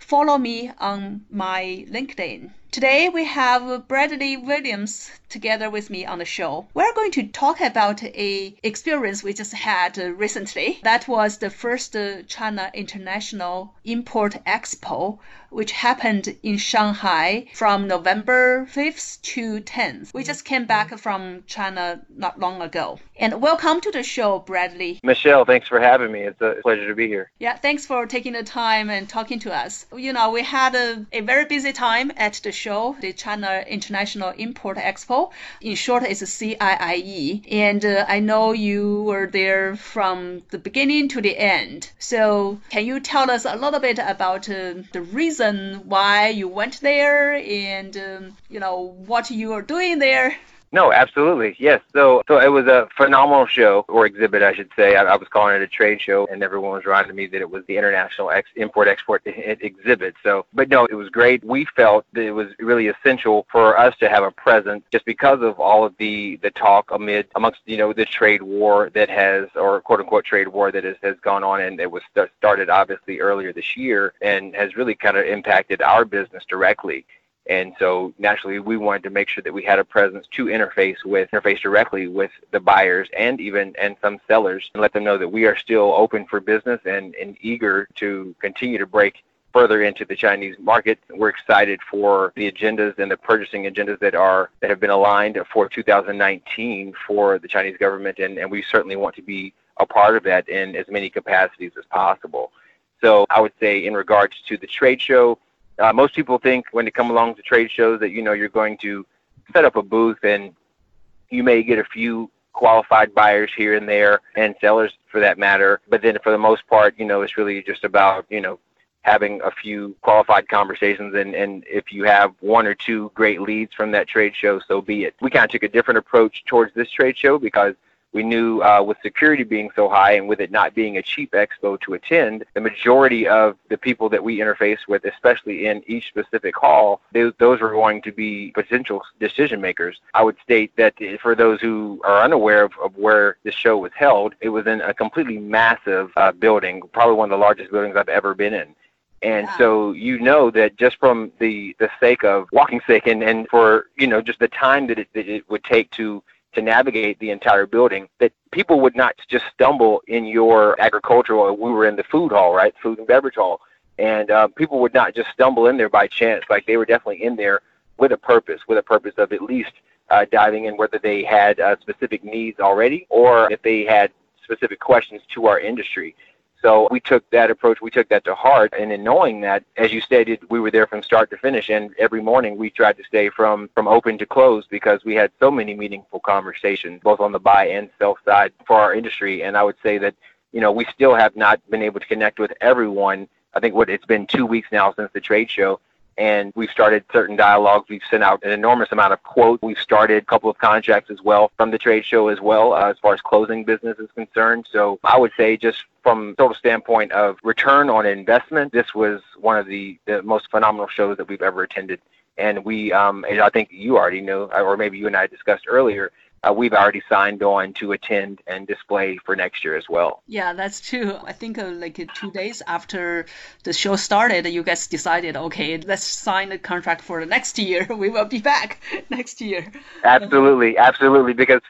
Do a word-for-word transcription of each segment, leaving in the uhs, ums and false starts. follow me on my LinkedIn. Today we have Bradley Williams together with me on the show. We're going to talk about an experience we just had recently. That was the first China International Import Expo, which happened in Shanghai from November fifth to tenth. We just came back from China not long ago. And welcome to the show, Bradley. Michelle, thanks for having me. It's a pleasure to be here. Yeah, thanks for taking the time and talking to us. You know, we had a, a very busy time at the show. Show, the China International Import Expo. In short, it's C I I E. And uh, I know you were there from the beginning to the end. So can you tell us a little bit about uh, the reason why you went there and, um, you know, what you are doing there? No, absolutely. Yes. So so it was a phenomenal show, or exhibit, I should say. I, I was calling it a trade show, and everyone was reminding me that it was the International ex- Import-Export I- Exhibit. So, but no, it was great. We felt that it was really essential for us to have a presence just because of all of the, the talk amid, amongst, you know, the trade war that has, or quote-unquote trade war that is, has gone on, and it was st- started obviously earlier this year and has really kind of impacted our business directly. And so naturally, we wanted to make sure that we had a presence to interface with, interface directly with the buyers and even and some sellers, and let them know that we are still open for business and, and eager to continue to break further into the Chinese market. We're excited for the agendas and the purchasing agendas that are that have been aligned for two thousand nineteen for the Chinese government, and, and we certainly want to be a part of that in as many capacities as possible. So I would say in regards to the trade show, Uh, most people think when they come along to trade shows that, you know, you're going to set up a booth and you may get a few qualified buyers here and there and sellers for that matter. But then for the most part, you know, it's really just about, you know, having a few qualified conversations. And, and if you have one or two great leads from that trade show, so be it. We kind of took a different approach towards this trade show because we knew uh, with security being so high and with it not being a cheap expo to attend, the majority of the people that we interface with, especially in each specific hall, they, those were going to be potential decision makers. I would state that for those who are unaware of, of where this show was held, it was in a completely massive uh, building, probably one of the largest buildings I've ever been in. And yeah. So you know that just from the, the sake of walking sake and, and for, you know, just the time that it, that it would take to to navigate the entire building, that people would not just stumble in your agricultural, we were in the food hall, right, food and beverage hall, and uh, people would not just stumble in there by chance. Like, they were definitely in there with a purpose, with a purpose of at least uh, diving in, whether they had uh, specific needs already or if they had specific questions to our industry. So we took that approach, we took that to heart, and in knowing that, as you stated, we were there from start to finish, and every morning we tried to stay from, from open to close because we had so many meaningful conversations, both on the buy and sell side for our industry. And I would say that, you know, we still have not been able to connect with everyone. I think what it's been two weeks now since the trade show, and we've started certain dialogues. We've sent out an enormous amount of quotes. We've started a couple of contracts as well from the trade show as well, uh, as far as closing business is concerned. So I would say just from a total standpoint of return on investment, this was one of the, the most phenomenal shows that we've ever attended. And we, um, and I think you already know, or maybe you and I discussed earlier, Uh, we've already signed on to attend and display for next year as well. Yeah, that's true. I think uh, like two days after the show started, you guys decided, okay, let's sign a contract for the next year. We will be back next year. Absolutely, absolutely. Because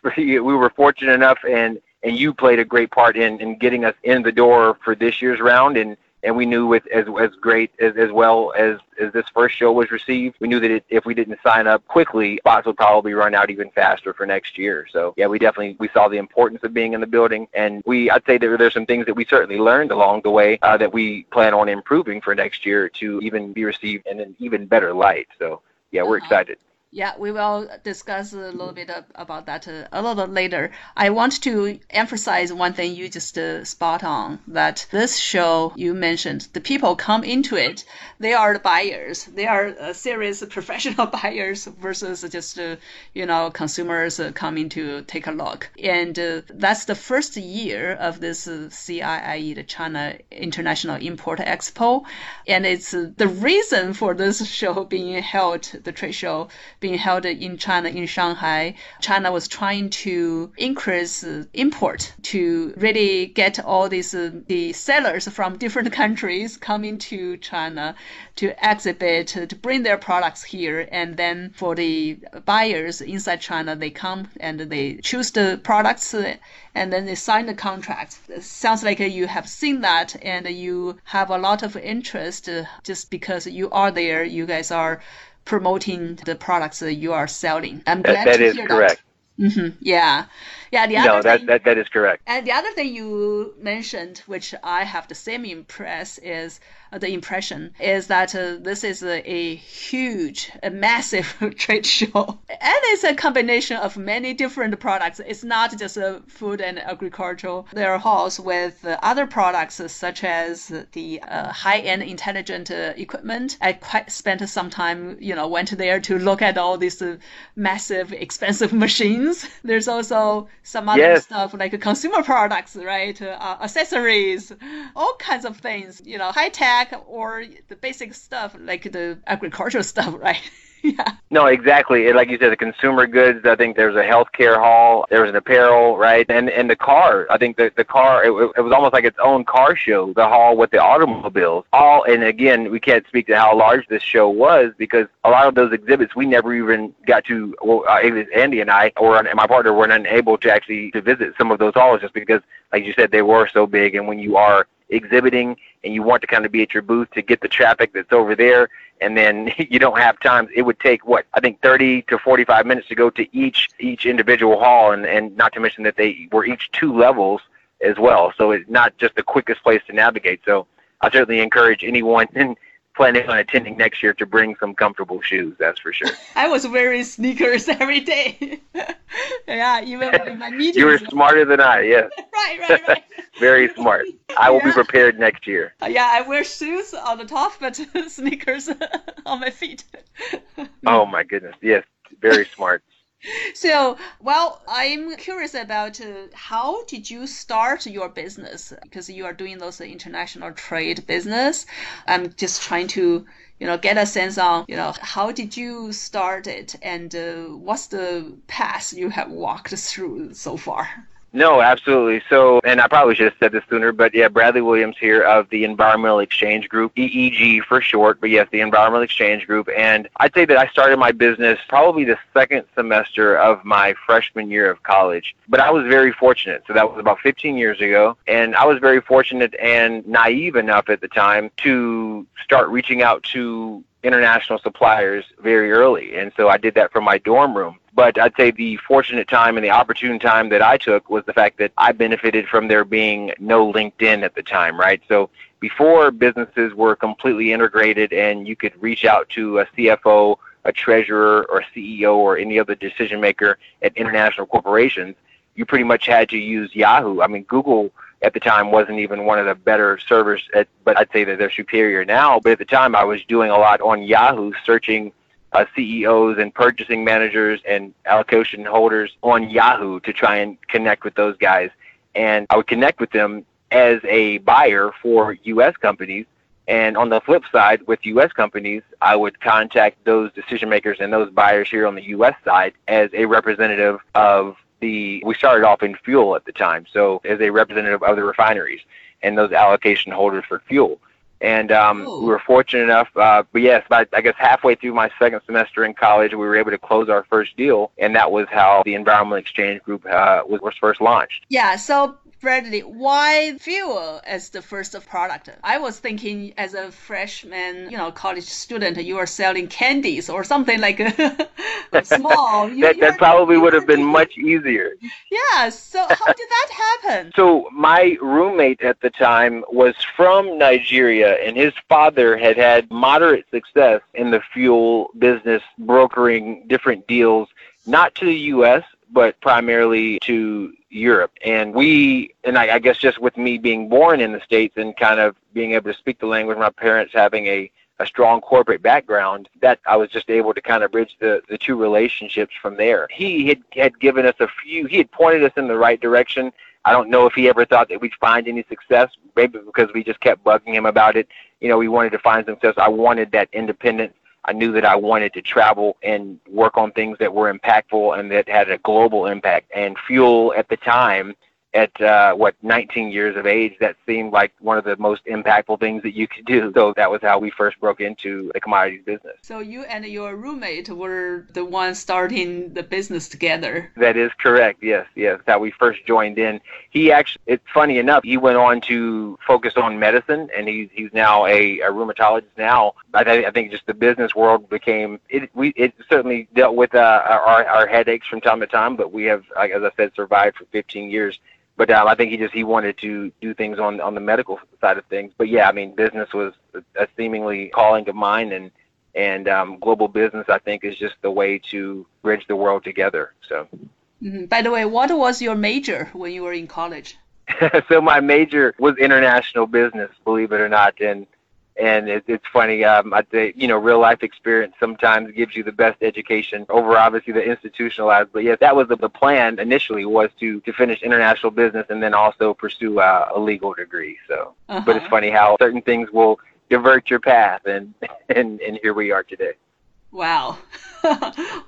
we were fortunate enough, and, and you played a great part in, in getting us in the door for this year's round. And And we knew, with as as great as, as well as, as this first show was received, we knew that it, if we didn't sign up quickly, spots would probably run out even faster for next year. So yeah, we definitely we saw the importance of being in the building, and we I'd say there there's some things that we certainly learned along the way uh, that we plan on improving for next year to even be received in an even better light. So yeah, we're uh-huh. excited. Yeah, we will discuss a little bit about that a little later. I want to emphasize one thing you just uh, spot on, that this show you mentioned, the people come into it, they are the buyers. They are uh, serious professional buyers versus just, uh, you know, consumers uh, coming to take a look. And uh, that's the first year of this uh, C I I E, the China International Import Expo. And it's uh, the reason for this show being held, the trade show, being held in China, in Shanghai. China was trying to increase uh, import to really get all these uh, the sellers from different countries coming to China to exhibit, to bring their products here. And then for the buyers inside China, they come and they choose the products uh, and then they sign the contract. It sounds like you have seen that and you have a lot of interest uh, just because you are there, you guys are promoting the products that you are selling. I'm glad that, that to hear that. That is correct. Mm-hmm. Yeah. Yeah, the other no, that, thing, that, that is correct. And the other thing you mentioned, which I have the same impress is uh, the impression is that uh, this is a, a huge, a massive trade show. And it's a combination of many different products. It's not just uh, food and agricultural. There are halls with uh, other products uh, such as the uh, high-end intelligent uh, equipment. I quite spent some time, you know, went there to look at all these uh, massive, expensive machines. There's also some other yes. stuff like consumer products, right? Uh, accessories, all kinds of things, you know, high tech or the basic stuff like the agricultural stuff, right? Yeah. No, exactly. Like you said, the consumer goods, I think there's a healthcare hall, there was an apparel, right? And and the car, I think the, the car, it, it was almost like its own car show, the hall with the automobiles. All, and again, we can't speak to how large this show was because a lot of those exhibits we never even got to, well, uh, Andy and I, or my partner, were unable to actually to visit some of those halls just because, like you said, they were so big. And when you are exhibiting and you want to kind of be at your booth to get the traffic that's over there, and then you don't have time. It would take, what, I think thirty to forty-five minutes to go to each each individual hall, and, and not to mention that they were each two levels as well. So it's not just the quickest place to navigate. So I certainly encourage anyone in planning on attending next year to bring some comfortable shoes, that's for sure. I was wearing sneakers every day. Yeah, even in my meetings. You were smarter than I, yes. Right, right, right. Very smart. I will yeah. be prepared next year. Yeah, I wear shoes on the top, but sneakers on my feet. Oh, my goodness. Yes, very smart. So, well, I'm curious about uh, how did you start your business? Because you are doing those uh, international trade business. I'm just trying to, you know, get a sense on, you know, how did you start it and uh, what's the path you have walked through so far? No, absolutely. So, and I probably should have said this sooner, but yeah, Bradley Williams here of the Environmental Exchange Group, E E G for short, but yes, the Environmental Exchange Group. And I'd say that I started my business probably the second semester of my freshman year of college, but I was very fortunate. So that was about fifteen years ago. And I was very fortunate and naive enough at the time to start reaching out to international suppliers very early. And so I did that from my dorm room. But I'd say the fortunate time and the opportune time that I took was the fact that I benefited from there being no LinkedIn at the time, right? So before, businesses were completely integrated and you could reach out to a C F O, a treasurer, or C E O, or any other decision maker at international corporations. You pretty much had to use Yahoo. I mean, Google at the time wasn't even one of the better servers, at, but I'd say that they're superior now. But at the time, I was doing a lot on Yahoo, searching Uh, C E Os and purchasing managers and allocation holders on Yahoo to try and connect with those guys. And I would connect with them as a buyer for U S companies. And on the flip side, with U S companies, I would contact those decision makers and those buyers here on the U S side as a representative of the, we started off in fuel at the time, so as a representative of the refineries and those allocation holders for fuel. And um, we were fortunate enough, uh, but yes, by, I guess halfway through my second semester in college, we were able to close our first deal, and that was how the Environmental Exchange Group uh, was, was first launched. Yeah, so Bradley, why fuel as the first product? I was thinking as a freshman, you know, college student, you were selling candies or something like small. You, that that probably would have been much easier. Yeah. So how did that happen? So my roommate at the time was from Nigeria, and his father had had moderate success in the fuel business, brokering different deals, not to the U S, but primarily to Europe. And we, and I, I guess just with me being born in the States and kind of being able to speak the language, my parents having a, a strong corporate background, that I was just able to kind of bridge the, the two relationships from there. He had, had given us a few, he had pointed us in the right direction. I don't know if he ever thought that we'd find any success, maybe because we just kept bugging him about it. You know, we wanted to find success. I wanted that independence. I knew that I wanted to travel and work on things that were impactful and that had a global impact. And fuel at the time, at uh, what, nineteen years of age, that seemed like one of the most impactful things that you could do. So that was how we first broke into the commodities business. So you and your roommate were the ones starting the business together. That is correct. Yes, yes. How we first joined in. He actually, it's funny enough, he went on to focus on medicine, and he's he's now a, a rheumatologist now. I, th- I think just the business world became, it, we, it certainly dealt with uh, our, our headaches from time to time, but we have, as I said, survived for fifteen years. But um, I think he just he wanted to do things on, on the medical side of things. But yeah, I mean, business was a seemingly calling of mine, and and um, global business, I think, is just the way to bridge the world together. So, mm-hmm. By the way, what was your major when you were in college? So my major was international business, believe it or not, and and it, it's funny. Um, I think, you know, real life experience sometimes gives you the best education over obviously the institutionalized. But yes, that was the, the plan initially, was to, to finish international business and then also pursue uh, a legal degree. So, uh-huh. But it's funny how certain things will divert your path, and and, and here we are today. Wow. Well,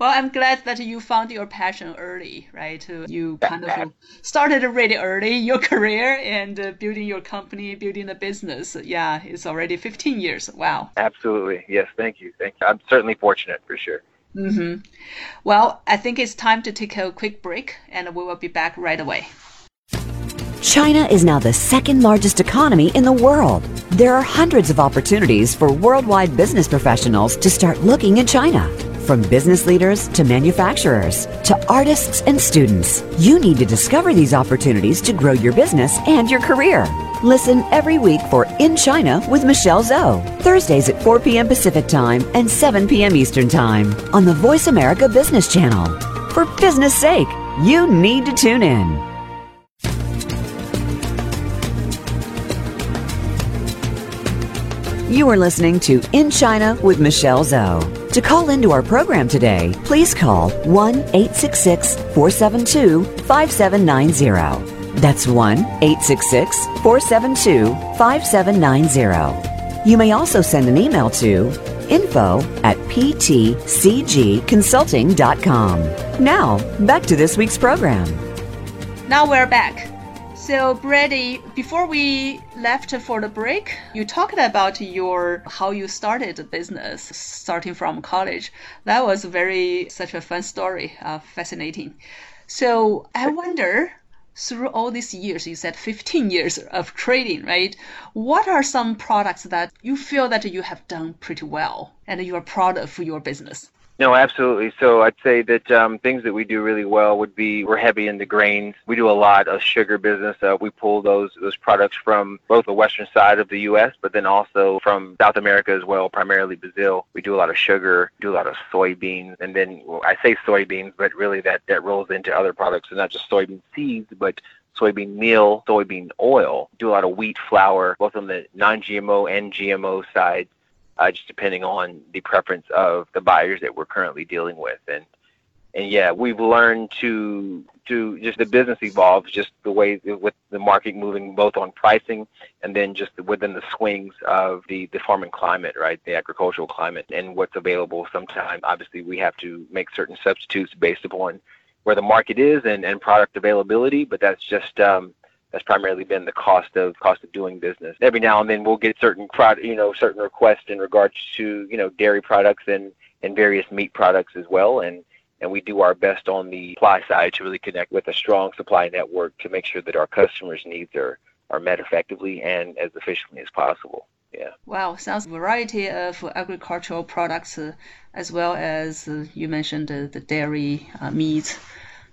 I'm glad that you found your passion early, right? You kind of started really early your career and uh, building your company, building a business. Yeah, it's already fifteen years. Wow. Absolutely. Yes. Thank you. Thank you. I'm certainly fortunate for sure. Mm-hmm. Well, I think it's time to take a quick break, and we will be back right away. China is now the second largest economy in the world. There are hundreds of opportunities for worldwide business professionals to start looking in China. From business leaders to manufacturers to artists and students, you need to discover these opportunities to grow your business and your career. Listen every week for In China with Michelle Zhou, Thursdays at four p.m. Pacific Time and seven p.m. Eastern Time on the Voice America Business Channel. For business sake, you need to tune in. You are listening to In China with Michelle Zhou. To call into our program today, please call one eight six six, four seven two, five seven nine zero. That's one eight six six, four seven two, five seven nine zero. You may also send an email to info at p t c g consulting dot com. Now, back to this week's program. Now we're back. So, Brady, before we left for the break, you talked about your how you started the business, starting from college. That was very such a fun story, uh, fascinating. So, I wonder, through all these years, you said fifteen years of trading, right? What are some products that you feel that you have done pretty well and you are proud of your business? No, absolutely. So I'd say that um, things that we do really well would be, we're heavy in the grains. We do a lot of sugar business. Uh, we pull those those products from both the western side of the U S, but then also from South America as well, primarily Brazil. We do a lot of sugar, do a lot of soybeans. And then, well, I say soybeans, but really that, that rolls into other products. So not just soybean seeds, but soybean meal, soybean oil. We do a lot of wheat flour, both on the non-G M O and G M O side. Uh, just depending on the preference of the buyers that we're currently dealing with. And and yeah, we've learned to, to just the business evolves, just the way with the market moving both on pricing and then just within the swings of the, the farming climate, right, the agricultural climate and what's available. Sometimes, obviously, we have to make certain substitutes based upon where the market is and, and product availability, but that's just... Um, That's primarily been the cost of cost of doing business. Every now and then we'll get certain product, you know, certain requests in regards to, you know, dairy products and, and various meat products as well. And And we do our best on the supply side to really connect with a strong supply network to make sure that our customers' needs are, are met effectively and as efficiently as possible. Yeah. Wow, sounds a variety of agricultural products uh, as well as uh, you mentioned uh, the dairy, uh, meat.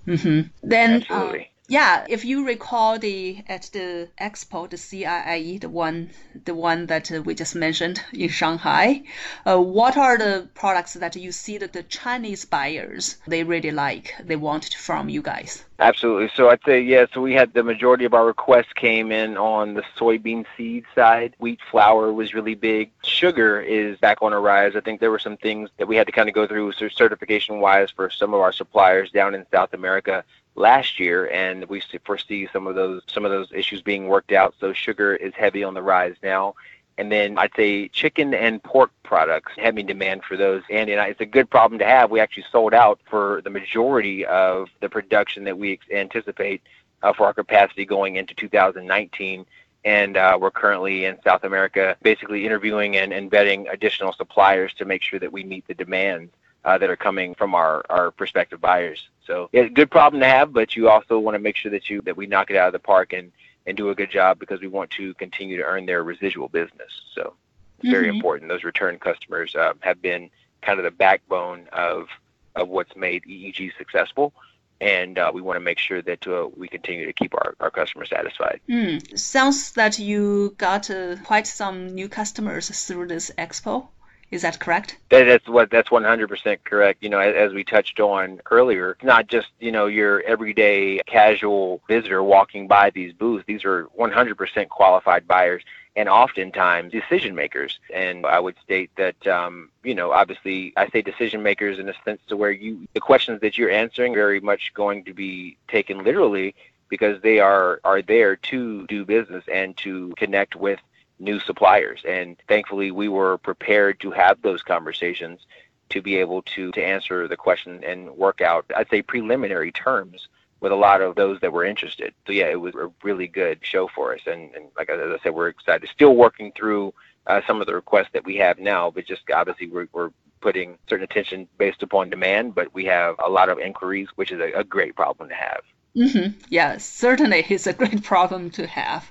Mm-hmm. Then, Absolutely. Uh, yeah, if you recall the at the expo, the C I I E, the one the one that uh, we just mentioned in Shanghai, uh, what are the products that you see that the Chinese buyers they really like, they want from you guys? Absolutely. So I'd say, yeah, so we had the majority of our requests came in on the soybean seed side. Wheat flour was really big. Sugar is back on a rise. I think there were some things that we had to kind of go through certification-wise for some of our suppliers down in South America last year, and we foresee some of those some of those issues being worked out. So sugar is heavy on the rise now. And then I'd say chicken and pork products, heavy demand for those. And, and it's a good problem to have. We actually sold out for the majority of the production that we anticipate uh, for our capacity going into two thousand nineteen. And uh, we're currently in South America basically interviewing and, and vetting additional suppliers to make sure that we meet the demands uh, that are coming from our, our prospective buyers. So it's a good problem to have, but you also want to make sure that you that we knock it out of the park and and do a good job, because we want to continue to earn their residual business. So it's very mm-hmm. important. Those return customers uh, have been kind of the backbone of of what's made E E G successful. And uh, we want to make sure that uh, we continue to keep our, our customers satisfied. Mm. Sounds that you got uh, quite some new customers through this expo. Is that correct? That, that's what. That's one hundred percent correct. You know, as, as we touched on earlier, not just, you know, your everyday casual visitor walking by these booths. These are one hundred percent qualified buyers and oftentimes decision makers. And I would state that, um, you know, obviously I say decision makers in a sense to where you the questions that you're answering are very much going to be taken literally, because they are, are there to do business and to connect with new suppliers. And thankfully, we were prepared to have those conversations to be able to, to answer the question and work out, I'd say, preliminary terms with a lot of those that were interested. So yeah, it was a really good show for us. And, and like I, as I said, we're excited. Still working through uh, some of the requests that we have now, but just obviously we're, we're putting certain attention based upon demand, but we have a lot of inquiries, which is a, a great problem to have. Mm-hmm. Yeah, certainly it's a great problem to have.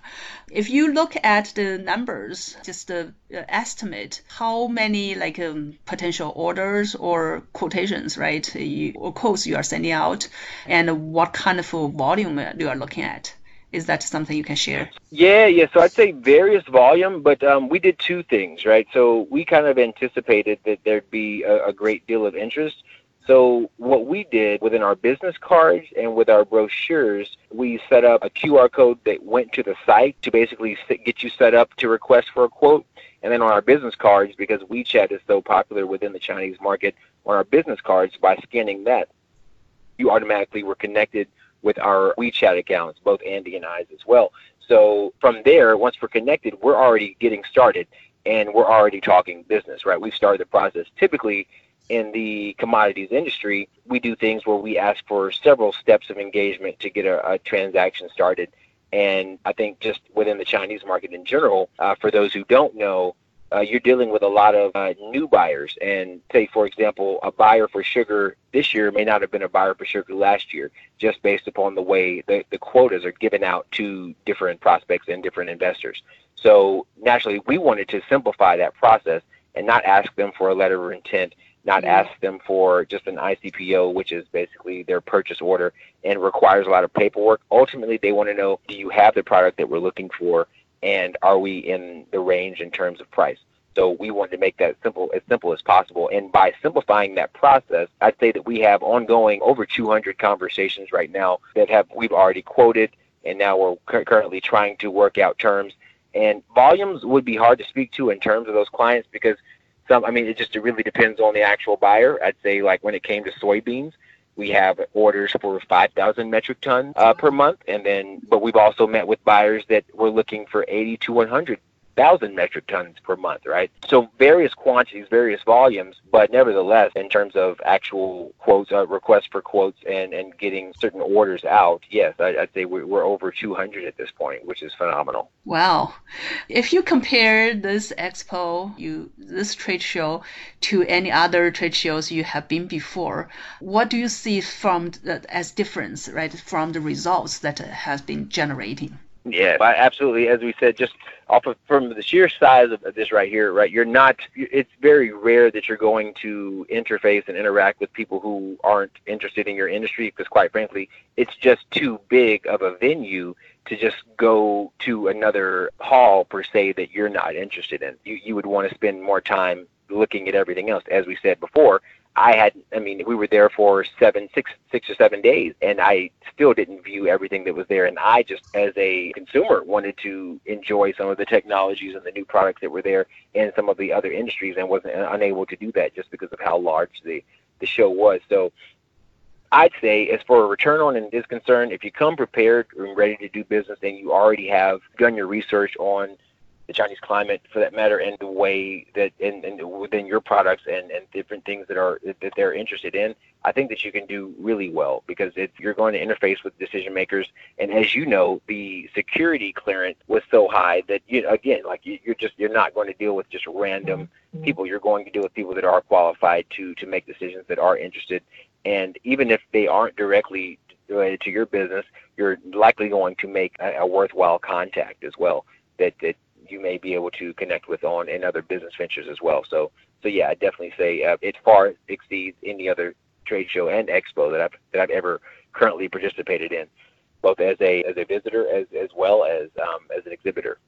If you look at the numbers, just uh, estimate how many like um, potential orders or quotations, right, you, or quotes you are sending out, and what kind of volume you are looking at. Is that something you can share? Yeah, yeah. So I'd say various volume, but um, we did two things, right? So we kind of anticipated that there'd be a, a great deal of interest. So what we did within our business cards and with our brochures, we set up a Q R code that went to the site to basically get you set up to request for a quote. And then on our business cards, because WeChat is so popular within the Chinese market, on our business cards, by scanning that, you automatically were connected with our WeChat accounts, both Andy and I's as well. So from there, once we're connected, we're already getting started and we're already talking business, right? We've started the process. Typically, in the commodities industry, we do things where we ask for several steps of engagement to get a, a transaction started. And I think just within the Chinese market in general, uh, for those who don't know, uh, you're dealing with a lot of uh, new buyers. And say, for example, a buyer for sugar this year may not have been a buyer for sugar last year, just based upon the way the, the quotas are given out to different prospects and different investors. So naturally, we wanted to simplify that process and not ask them for a letter of intent, not ask them for just an I C P O, which is basically their purchase order and requires a lot of paperwork. Ultimately, they want to know, do you have the product that we're looking for, and are we in the range in terms of price? So we wanted to make that simple, as simple as possible. And by simplifying that process, I'd say that we have ongoing over two hundred conversations right now that have we've already quoted, and now we're currently trying to work out terms. And volumes would be hard to speak to in terms of those clients, because Some, I mean, it just it really depends on the actual buyer. I'd say, like, when it came to soybeans, we have orders for five thousand metric tons uh, per month, and then, but we've also met with buyers that were looking for eighty to one hundred thousand metric tons per month, right? So various quantities, various volumes, but nevertheless, in terms of actual quotes, uh, requests for quotes and, and getting certain orders out, yes, I, I'd say we're over two hundred at this point, which is phenomenal. Wow. If you compare this expo, you this trade show to any other trade shows you have been before, what do you see from the, as difference, right, from the results that has been generating? Yeah, absolutely. As we said, just off of from the sheer size of this right here, right, you're not, it's very rare that you're going to interface and interact with people who aren't interested in your industry, because quite frankly, it's just too big of a venue to just go to another hall per se that you're not interested in. You, you would want to spend more time looking at everything else. As we said before, I had, I mean, we were there for seven, six, six or seven days, and I still didn't view everything that was there. And I just, as a consumer, wanted to enjoy some of the technologies and the new products that were there and some of the other industries, and wasn't unable to do that just because of how large the, the show was. So I'd say, as for a return on it is concerned, if you come prepared and ready to do business, and you already have done your research on the Chinese climate, for that matter, and the way that, and, and within your products and, and different things that are that they're interested in, I think that you can do really well, because if you're going to interface with decision makers, and as you know, the security clearance was so high that you again, like you, you're just you're not going to deal with just random mm-hmm. people. You're going to deal with people that are qualified to to make decisions, that are interested, and even if they aren't directly related to your business, you're likely going to make a, a worthwhile contact as well. That that. You may be able to connect with on in other business ventures as well. So, so yeah, I definitely say uh, it far exceeds any other trade show and expo that I've that I've ever currently participated in, both as a as a visitor as as well as um, as an exhibitor.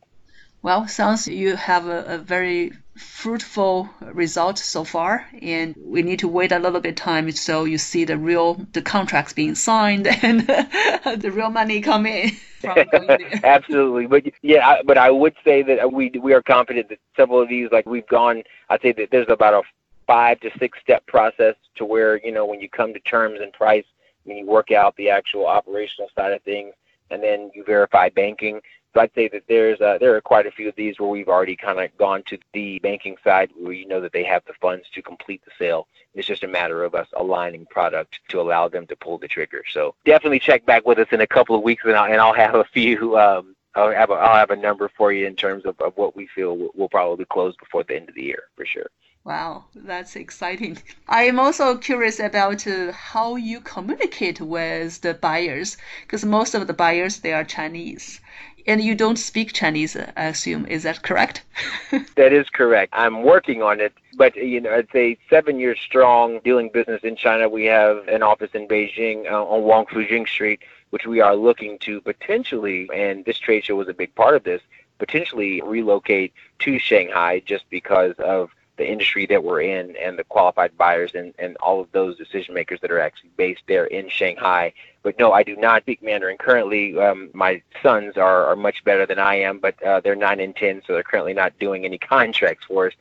Well, sounds you have a, a very fruitful result so far, and we need to wait a little bit time so you see the real the contracts being signed and the real money come in. From going there. Absolutely, but yeah, I, but I would say that we we are confident that several of these, like we've gone, I'd say that there's about a five to six step process to where, you know, when you come to terms and price, when you work out the actual operational side of things, and then you verify banking. So I'd say that there's uh, there are quite a few of these where we've already kind of gone to the banking side, where you know that they have the funds to complete the sale. It's just a matter of us aligning product to allow them to pull the trigger. So definitely check back with us in a couple of weeks, and I'll, and I'll have a few, um, I'll have a, I'll have a number for you in terms of, of what we feel will, will probably close before the end of the year for sure. Wow, that's exciting. I am also curious about uh, how you communicate with the buyers, because most of the buyers, they are Chinese. And you don't speak Chinese, I assume. Is that correct? That is correct. I'm working on it. But, you know, I'd say seven years strong doing business in China. We have an office in Beijing uh, on Wangfujing Street, which we are looking to potentially, and this trade show was a big part of this, potentially relocate to Shanghai just because of the industry that we're in and the qualified buyers and, and all of those decision makers that are actually based there in Shanghai. But no, I do not speak Mandarin currently. Um, my sons are, are much better than I am, but uh, they're nine and ten, so they're currently not doing any contracts for us.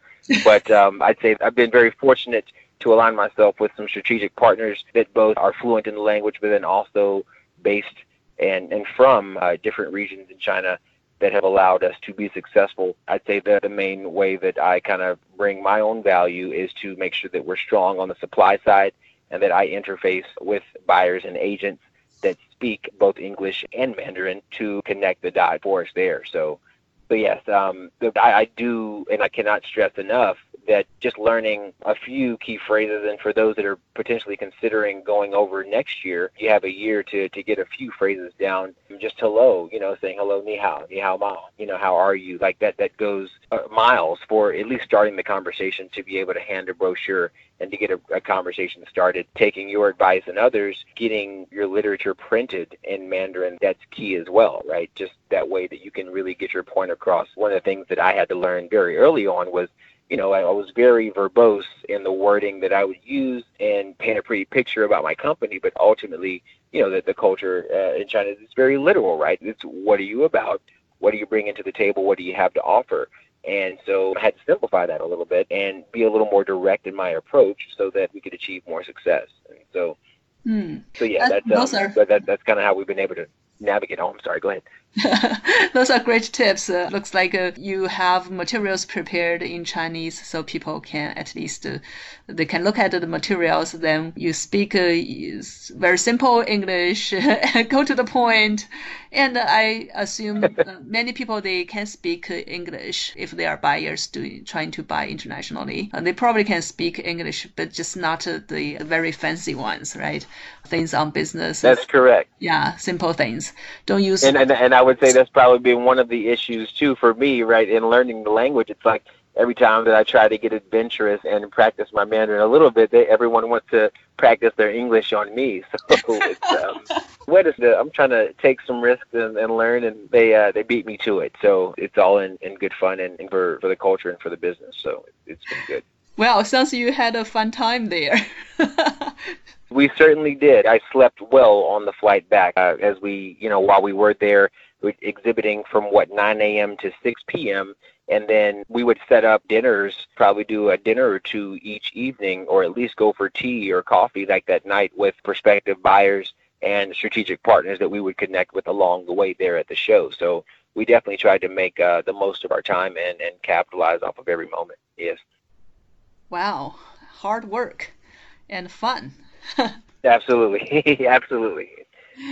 But um, I'd say I've been very fortunate to align myself with some strategic partners that both are fluent in the language, but then also based and, and from uh, different regions in China that have allowed us to be successful. I'd say that the main way that I kind of bring my own value is to make sure that we're strong on the supply side and that I interface with buyers and agents that speak both English and Mandarin to connect the dot for us there. So, so yes, um, I, I do, and I cannot stress enough that just learning a few key phrases, and for those that are potentially considering going over next year, you have a year to, to get a few phrases down. Just hello, you know, saying hello, ni hao, ni hao ma, you know, how are you? Like that, that goes miles for at least starting the conversation, to be able to hand a brochure and to get a, a conversation started, taking your advice and others, getting your literature printed in Mandarin. That's key as well, right? Just that way that you can really get your point across. One of the things that I had to learn very early on was, you know, I was very verbose in the wording that I would use and paint a pretty picture about my company, but ultimately, you know, that the culture uh, in China is very literal, right? It's what are you about? What do you bring into the table? What do you have to offer? And so I had to simplify that a little bit and be a little more direct in my approach so that we could achieve more success. And so, hmm. so yeah, that's, that's, um, are... that, that's kind of how we've been able to navigate. Oh, I'm sorry. Go ahead. Those are great tips. Uh, looks like uh, you have materials prepared in Chinese, so people can at least uh, they can look at the materials. Then you speak uh, very simple English, go to the point. And uh, I assume uh, many people, they can speak uh, English if they are buyers doing trying to buy internationally. Uh, they probably can speak English, but just not uh, the very fancy ones, right? Things on business. That's correct. Yeah, simple things. Don't use. And, and, and I would say that's probably been one of the issues too for me, right? In learning the language, it's like every time that I try to get adventurous and practice my Mandarin a little bit, they, everyone wants to practice their English on me. So it's, um, what is the? I'm trying to take some risks and, and learn, and they uh, they beat me to it. So it's all in, in good fun and, and for for the culture and for the business. So it's been good. Well, sounds you had a fun time there. We certainly did. I slept well on the flight back uh, as we, you know, while we were there we exhibiting from what, nine a.m. to six p.m. And then we would set up dinners, probably do a dinner or two each evening, or at least go for tea or coffee like that night with prospective buyers and strategic partners that we would connect with along the way there at the show. So we definitely tried to make uh, the most of our time and, and capitalize off of every moment. Yes. Wow. Hard work and fun. Absolutely. Absolutely.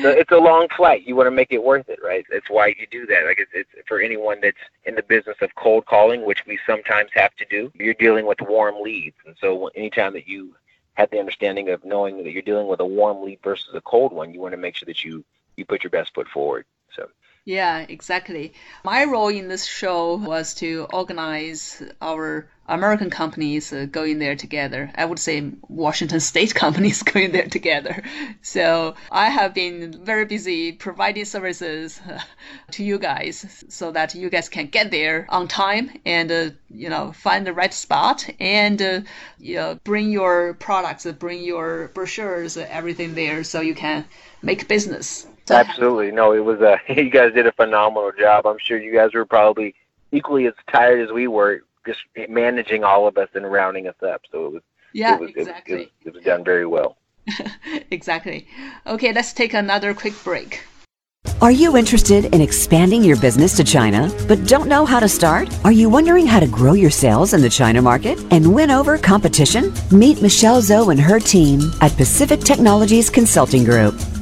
So it's a long flight. You want to make it worth it, right? That's why you do that. Like it's, it's for anyone that's in the business of cold calling, which we sometimes have to do, you're dealing with warm leads. And so anytime that you have the understanding of knowing that you're dealing with a warm lead versus a cold one, you want to make sure that you, you put your best foot forward. So. Yeah, exactly. My role in this show was to organize our American companies uh, going there together. I would say Washington State companies going there together. So I have been very busy providing services uh, to you guys so that you guys can get there on time and, uh, you know, find the right spot and, uh, you know, bring your products, bring your brochures, everything there so you can make business. So, absolutely. No, it was a, you guys did a phenomenal job. I'm sure you guys were probably equally as tired as we were, just managing all of us and rounding us up. So it was, yeah, it was, exactly. it was, it was, it was done very well. Exactly. Okay, let's take another quick break. Are you interested in expanding your business to China, but don't know how to start? Are you wondering how to grow your sales in the China market and win over competition? Meet Michelle Zhou and her team at Pacific Technologies Consulting Group.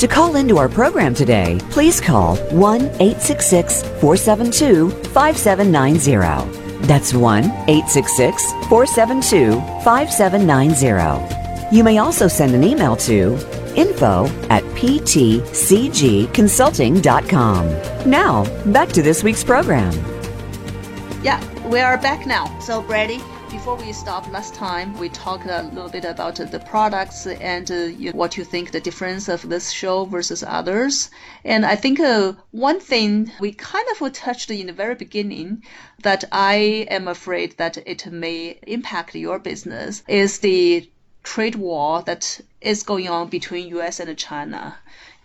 To call into our program today, please call one eight six six, four seven two, five seven nine zero. That's one eight six six, four seven two, five seven nine zero. You may also send an email to info at p t c g consulting dot com. Now, back to this week's program. Yeah, we are back now. So, Brady, before we stop, last time we talked a little bit about the products and uh, you, what you think the difference of this show versus others. And I think uh, one thing we kind of touched in the very beginning that I am afraid that it may impact your business is the trade war that is going on between U S and China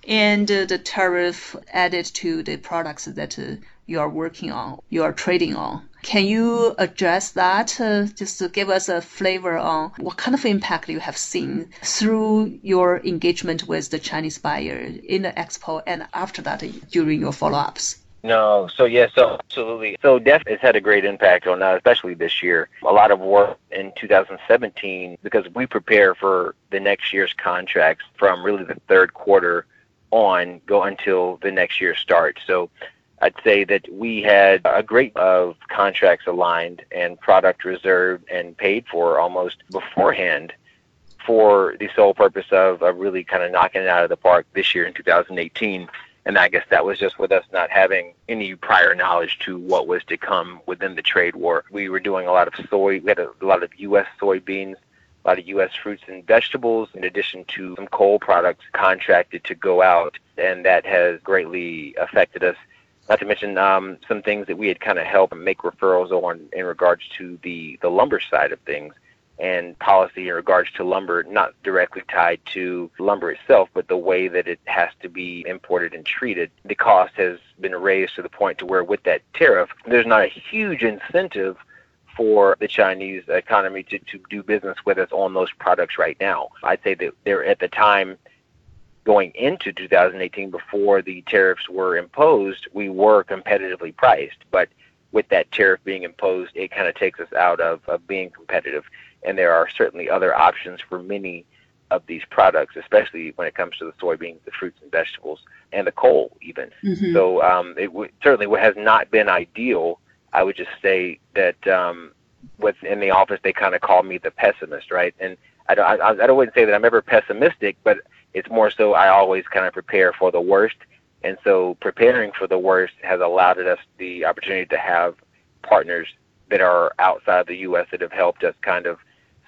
and uh, the tariff added to the products that uh, you are working on, you are trading on. Can you address that uh, just to give us a flavor on what kind of impact you have seen through your engagement with the Chinese buyer in the expo and after that during your follow-ups? No. So, yes, yeah, so absolutely. So definitely it's had a great impact on us, especially this year. A lot of work in two thousand seventeen because we prepare for the next year's contracts from really the third quarter on go until the next year starts. So I'd say that we had a great deal of contracts aligned and product reserved and paid for almost beforehand for the sole purpose of, of really kind of knocking it out of the park this year in two thousand eighteen. And I guess that was just with us not having any prior knowledge to what was to come within the trade war. We were doing a lot of soy. We had a, a lot of U S soybeans, a lot of U S fruits and vegetables, in addition to some coal products contracted to go out. And that has greatly affected us Not to mention um, some things that we had kind of helped make referrals on in regards to the, the lumber side of things and policy in regards to lumber, not directly tied to lumber itself, but the way that it has to be imported and treated. The cost has been raised to the point to where with that tariff, there's not a huge incentive for the Chinese economy to, to do business with us on those products right now. I'd say that they're at the time going into two thousand eighteen, before the tariffs were imposed, we were competitively priced. But with that tariff being imposed, it kind of takes us out of, of being competitive. And there are certainly other options for many of these products, especially when it comes to the soybeans, the fruits and vegetables, and the coal even. Mm-hmm. So um, it w- certainly has not been ideal. I would just say that um, within the office, they kind of call me the pessimist, right? And I don't, I, I don't wouldn't say that I'm ever pessimistic, but it's more so I always kind of prepare for the worst. And so preparing for the worst has allowed us the opportunity to have partners that are outside the U S that have helped us kind of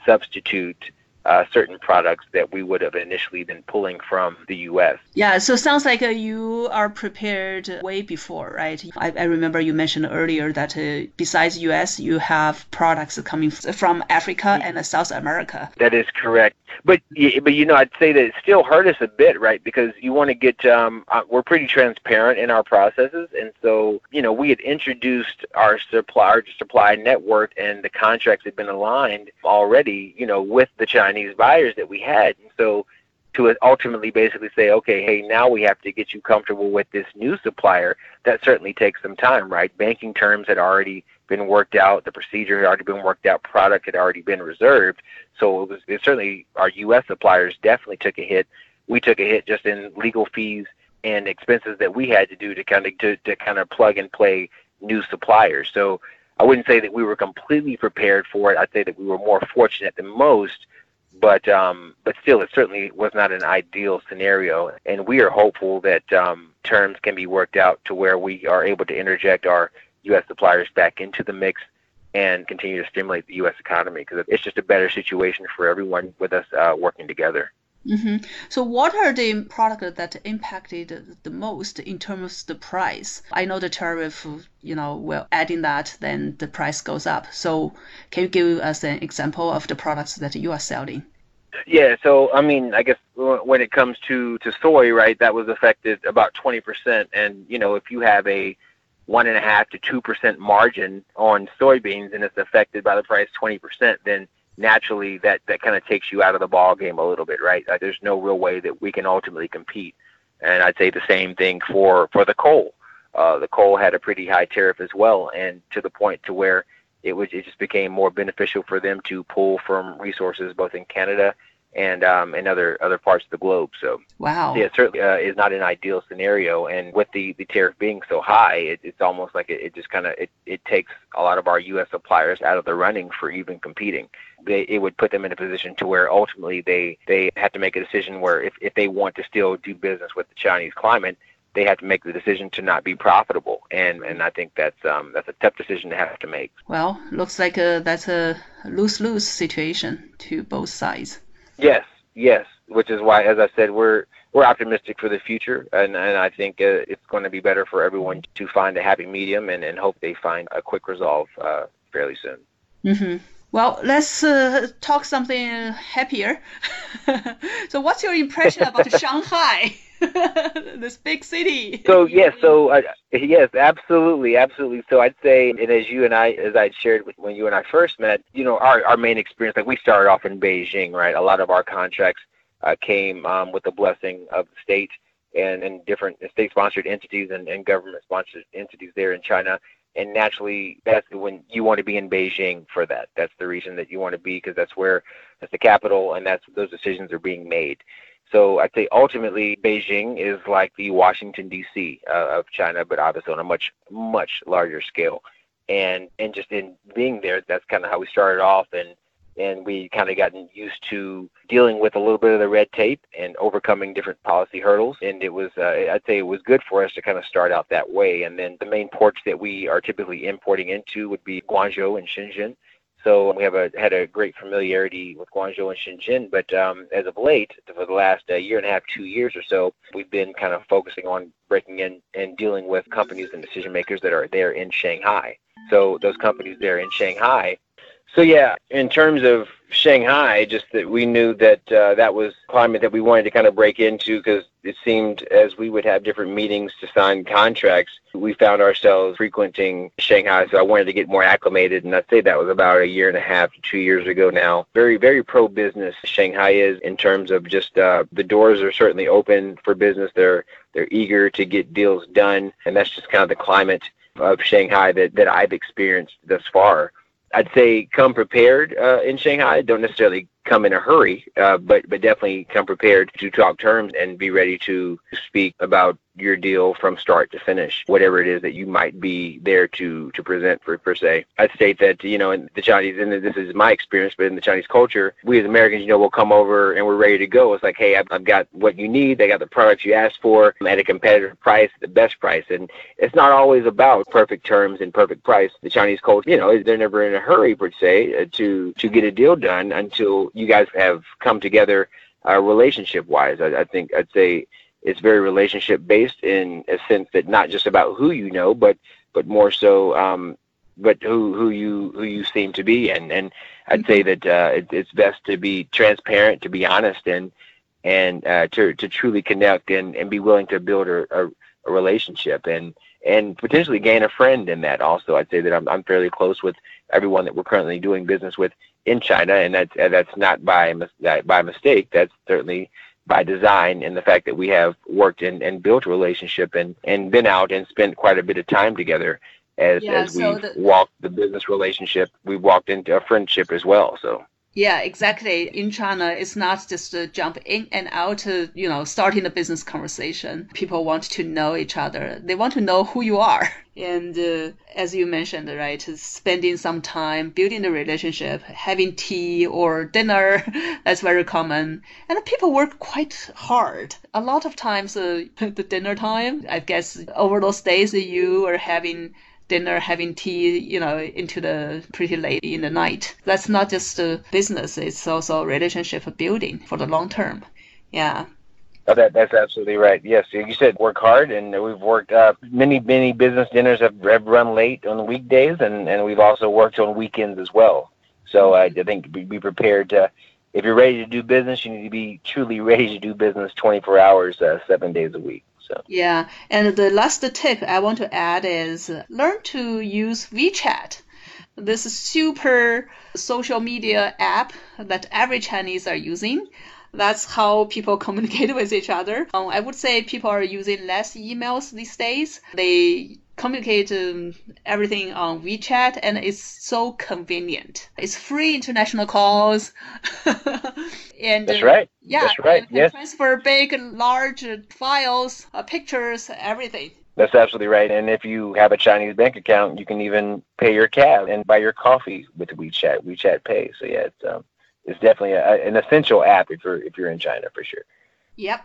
substitute uh, certain products that we would have initially been pulling from the U S. Yeah, so it sounds like uh, you are prepared way before, right? I, I remember you mentioned earlier that uh, besides U S, you have products coming from Africa and uh, South America. That is correct. But, but you know, I'd say that it still hurt us a bit, right? Because you want to get, um, we're pretty transparent in our processes. And so, you know, we had introduced our supply, our supply network, and the contracts had been aligned already, you know, with the Chinese buyers that we had. And so to ultimately basically say, okay, hey, now we have to get you comfortable with this new supplier, that certainly takes some time, right? Banking terms had already been worked out, the procedure had already been worked out, product had already been reserved. So it was it certainly our U S suppliers definitely took a hit. We took a hit just in legal fees and expenses that we had to do to kind of to, to kind of plug and play new suppliers. So I wouldn't say that we were completely prepared for it. I'd say that we were more fortunate than most, but um, but still it certainly was not an ideal scenario. And we are hopeful that um, terms can be worked out to where we are able to interject our U S suppliers back into the mix and continue to stimulate the U S economy, because it's just a better situation for everyone with us uh, working together. Mm-hmm. So what are the products that impacted the most in terms of the price? I know the tariff, you know, well, adding that, then the price goes up. So can you give us an example of the products that you are selling? Yeah, so, I mean, I guess when it comes to, to soy, right, that was affected about twenty percent. And, you know, if you have a one and a half to two percent margin on soybeans and it's affected by the price twenty percent, then naturally that, that kind of takes you out of the ball game a little bit, right? There's no real way that we can ultimately compete. And I'd say the same thing for, for the coal. Uh, the coal had a pretty high tariff as well, and to the point to where it was, it just became more beneficial for them to pull from resources both in Canada and um, in other, other parts of the globe. So, wow. Yeah, it certainly uh, is not an ideal scenario. And with the, the tariff being so high, it, it's almost like it, it just kind of, it, it takes a lot of our U S suppliers out of the running for even competing. They, it would put them in a position to where ultimately they, they have to make a decision where if, if they want to still do business with the Chinese climate, they have to make the decision to not be profitable. And and I think that's um, that's a tough decision to have to make. Well, looks like a, that's a lose-lose situation to both sides. Yes, yes, which is why, as I said, we're we're optimistic for the future, and, and I think uh, it's going to be better for everyone to find a happy medium and, and hope they find a quick resolve uh, fairly soon. Mm-hmm. Well, let's uh, talk something happier. So what's your impression about Shanghai, this big city? So, yes, so, uh, yes, absolutely, absolutely. So I'd say, and as you and I, as I shared with, when you and I first met, you know, our, our main experience, like we started off in Beijing, right? A lot of our contracts uh, came um, with the blessing of the state and, and different state-sponsored entities and, and government-sponsored entities there in China. And naturally, that's when you want to be in Beijing for that. That's the reason that you want to be, because that's where, that's the capital, and that's those decisions are being made. So I'd say ultimately, Beijing is like the Washington, D C uh, of China, but obviously on a much, much larger scale. And and just in being there, that's kind of how we started off, and, and we kind of gotten used to dealing with a little bit of the red tape and overcoming different policy hurdles. And it was, uh, I'd say it was good for us to kind of start out that way. And then the main ports that we are typically importing into would be Guangzhou and Shenzhen. so we have a, had a great familiarity with Guangzhou and Shenzhen, but um, as of late, for the last uh, year and a half, two years or so, we've been kind of focusing on breaking in and dealing with companies and decision makers that are there in Shanghai. So those companies there in Shanghai. So yeah, in terms of Shanghai, just that we knew that uh, that was a climate that we wanted to kind of break into, because it seemed as we would have different meetings to sign contracts, we found ourselves frequenting Shanghai. So I wanted to get more acclimated, and I'd say that was about a year and a half to two years ago now. Very, very pro-business Shanghai is, in terms of just uh, the doors are certainly open for business. They're they're eager to get deals done, and that's just kind of the climate of Shanghai that, that I've experienced thus far. I'd say come prepared uh, in Shanghai. Don't necessarily come in a hurry, uh, but but definitely come prepared to talk terms and be ready to speak about your deal from start to finish, whatever it is that you might be there to to present for, per se. I'd state that, you know, in the Chinese, and this is my experience, but in the Chinese culture, we as Americans, you know, we'll come over and we're ready to go. It's like, hey, I've, I've got what you need. They got the products you asked for at a competitive price, the best price. And it's not always about perfect terms and perfect price. The Chinese culture, you know, they're never in a hurry, per se, to, to get a deal done until you guys have come together uh, relationship-wise. I, I think I'd say it's very relationship-based, in a sense that not just about who you know, but but more so, um, but who who you who you seem to be. And and I'd say that uh, it, it's best to be transparent, to be honest, and and uh, to to truly connect and, and be willing to build a, a, a relationship and and potentially gain a friend in that. Also, I'd say that I'm I'm fairly close with everyone that we're currently doing business with in China, and that's that's not by by mistake. That's certainly by design, and the fact that we have worked in, and built a relationship and, and been out and spent quite a bit of time together as, yeah, as so we've the, walked the business relationship, we walked into a friendship as well. So yeah, exactly. In China, it's not just a jump in and out of, you know, starting a business conversation. People want to know each other. They want to know who you are. And uh, as you mentioned, right, spending some time building the relationship, having tea or dinner, that's very common. And people work quite hard. A lot of times, uh, the dinner time, I guess over those days you are having dinner, having tea, you know, into the pretty late in the night. That's not just uh, business. It's also relationship building for the long term. Yeah. Oh, that, that's absolutely right. Yes, you said work hard, and we've worked uh, many, many business dinners have, have run late on weekdays, and, and we've also worked on weekends as well. So uh, I think be, be prepared to, if you're ready to do business, you need to be truly ready to do business twenty-four hours, uh, seven days a week. So. Yeah, and the last tip I want to add is learn to use WeChat. This super social media app that every Chinese are using. That's how people communicate with each other. Um, I would say people are using less emails these days. They communicate um, everything on WeChat, and it's so convenient. It's free international calls. and That's right. Yeah, That's right. You can yes. transfer big, large files, uh, pictures, everything. That's absolutely right. And if you have a Chinese bank account, you can even pay your cab and buy your coffee with WeChat, WeChat Pay. So yeah, it's... Um, It's definitely a, an essential app if you're, if you're in China, for sure. Yep.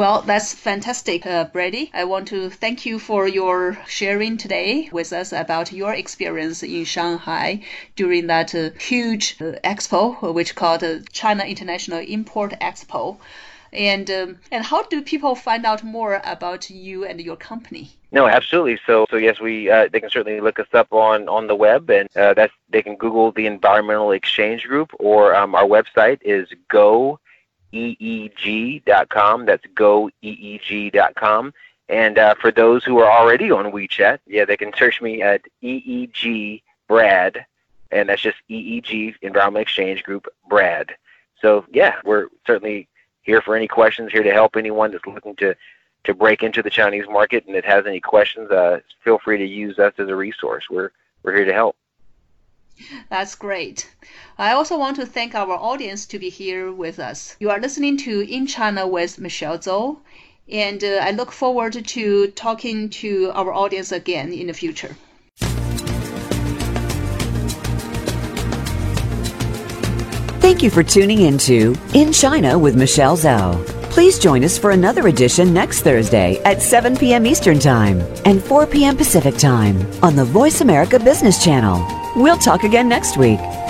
Well, that's fantastic, uh, Brady. I want to thank you for your sharing today with us about your experience in Shanghai during that uh, huge uh, expo, which called uh, China International Import Expo. And um, and how do people find out more about you and your company? No, absolutely. So so yes, we uh, they can certainly look us up on, on the web, and uh, that's they can Google the Environmental Exchange Group, or um, our website is go e e g dot com. That's go e e g dot com. And uh, for those who are already on WeChat, yeah, they can search me at E E G Brad, and that's just E E G Environmental Exchange Group Brad. So yeah, we're certainly here for any questions, here to help anyone that's looking to, to break into the Chinese market and that has any questions. Uh, feel free to use us as a resource. We're we're here to help. That's great. I also want to thank our audience to be here with us. You are listening to In China with Michelle Zhou, and uh, I look forward to talking to our audience again in the future. Thank you for tuning into In China with Michelle Zhou. Please join us for another edition next Thursday at seven p.m. Eastern Time and four p.m. Pacific Time on the Voice America Business Channel. We'll talk again next week.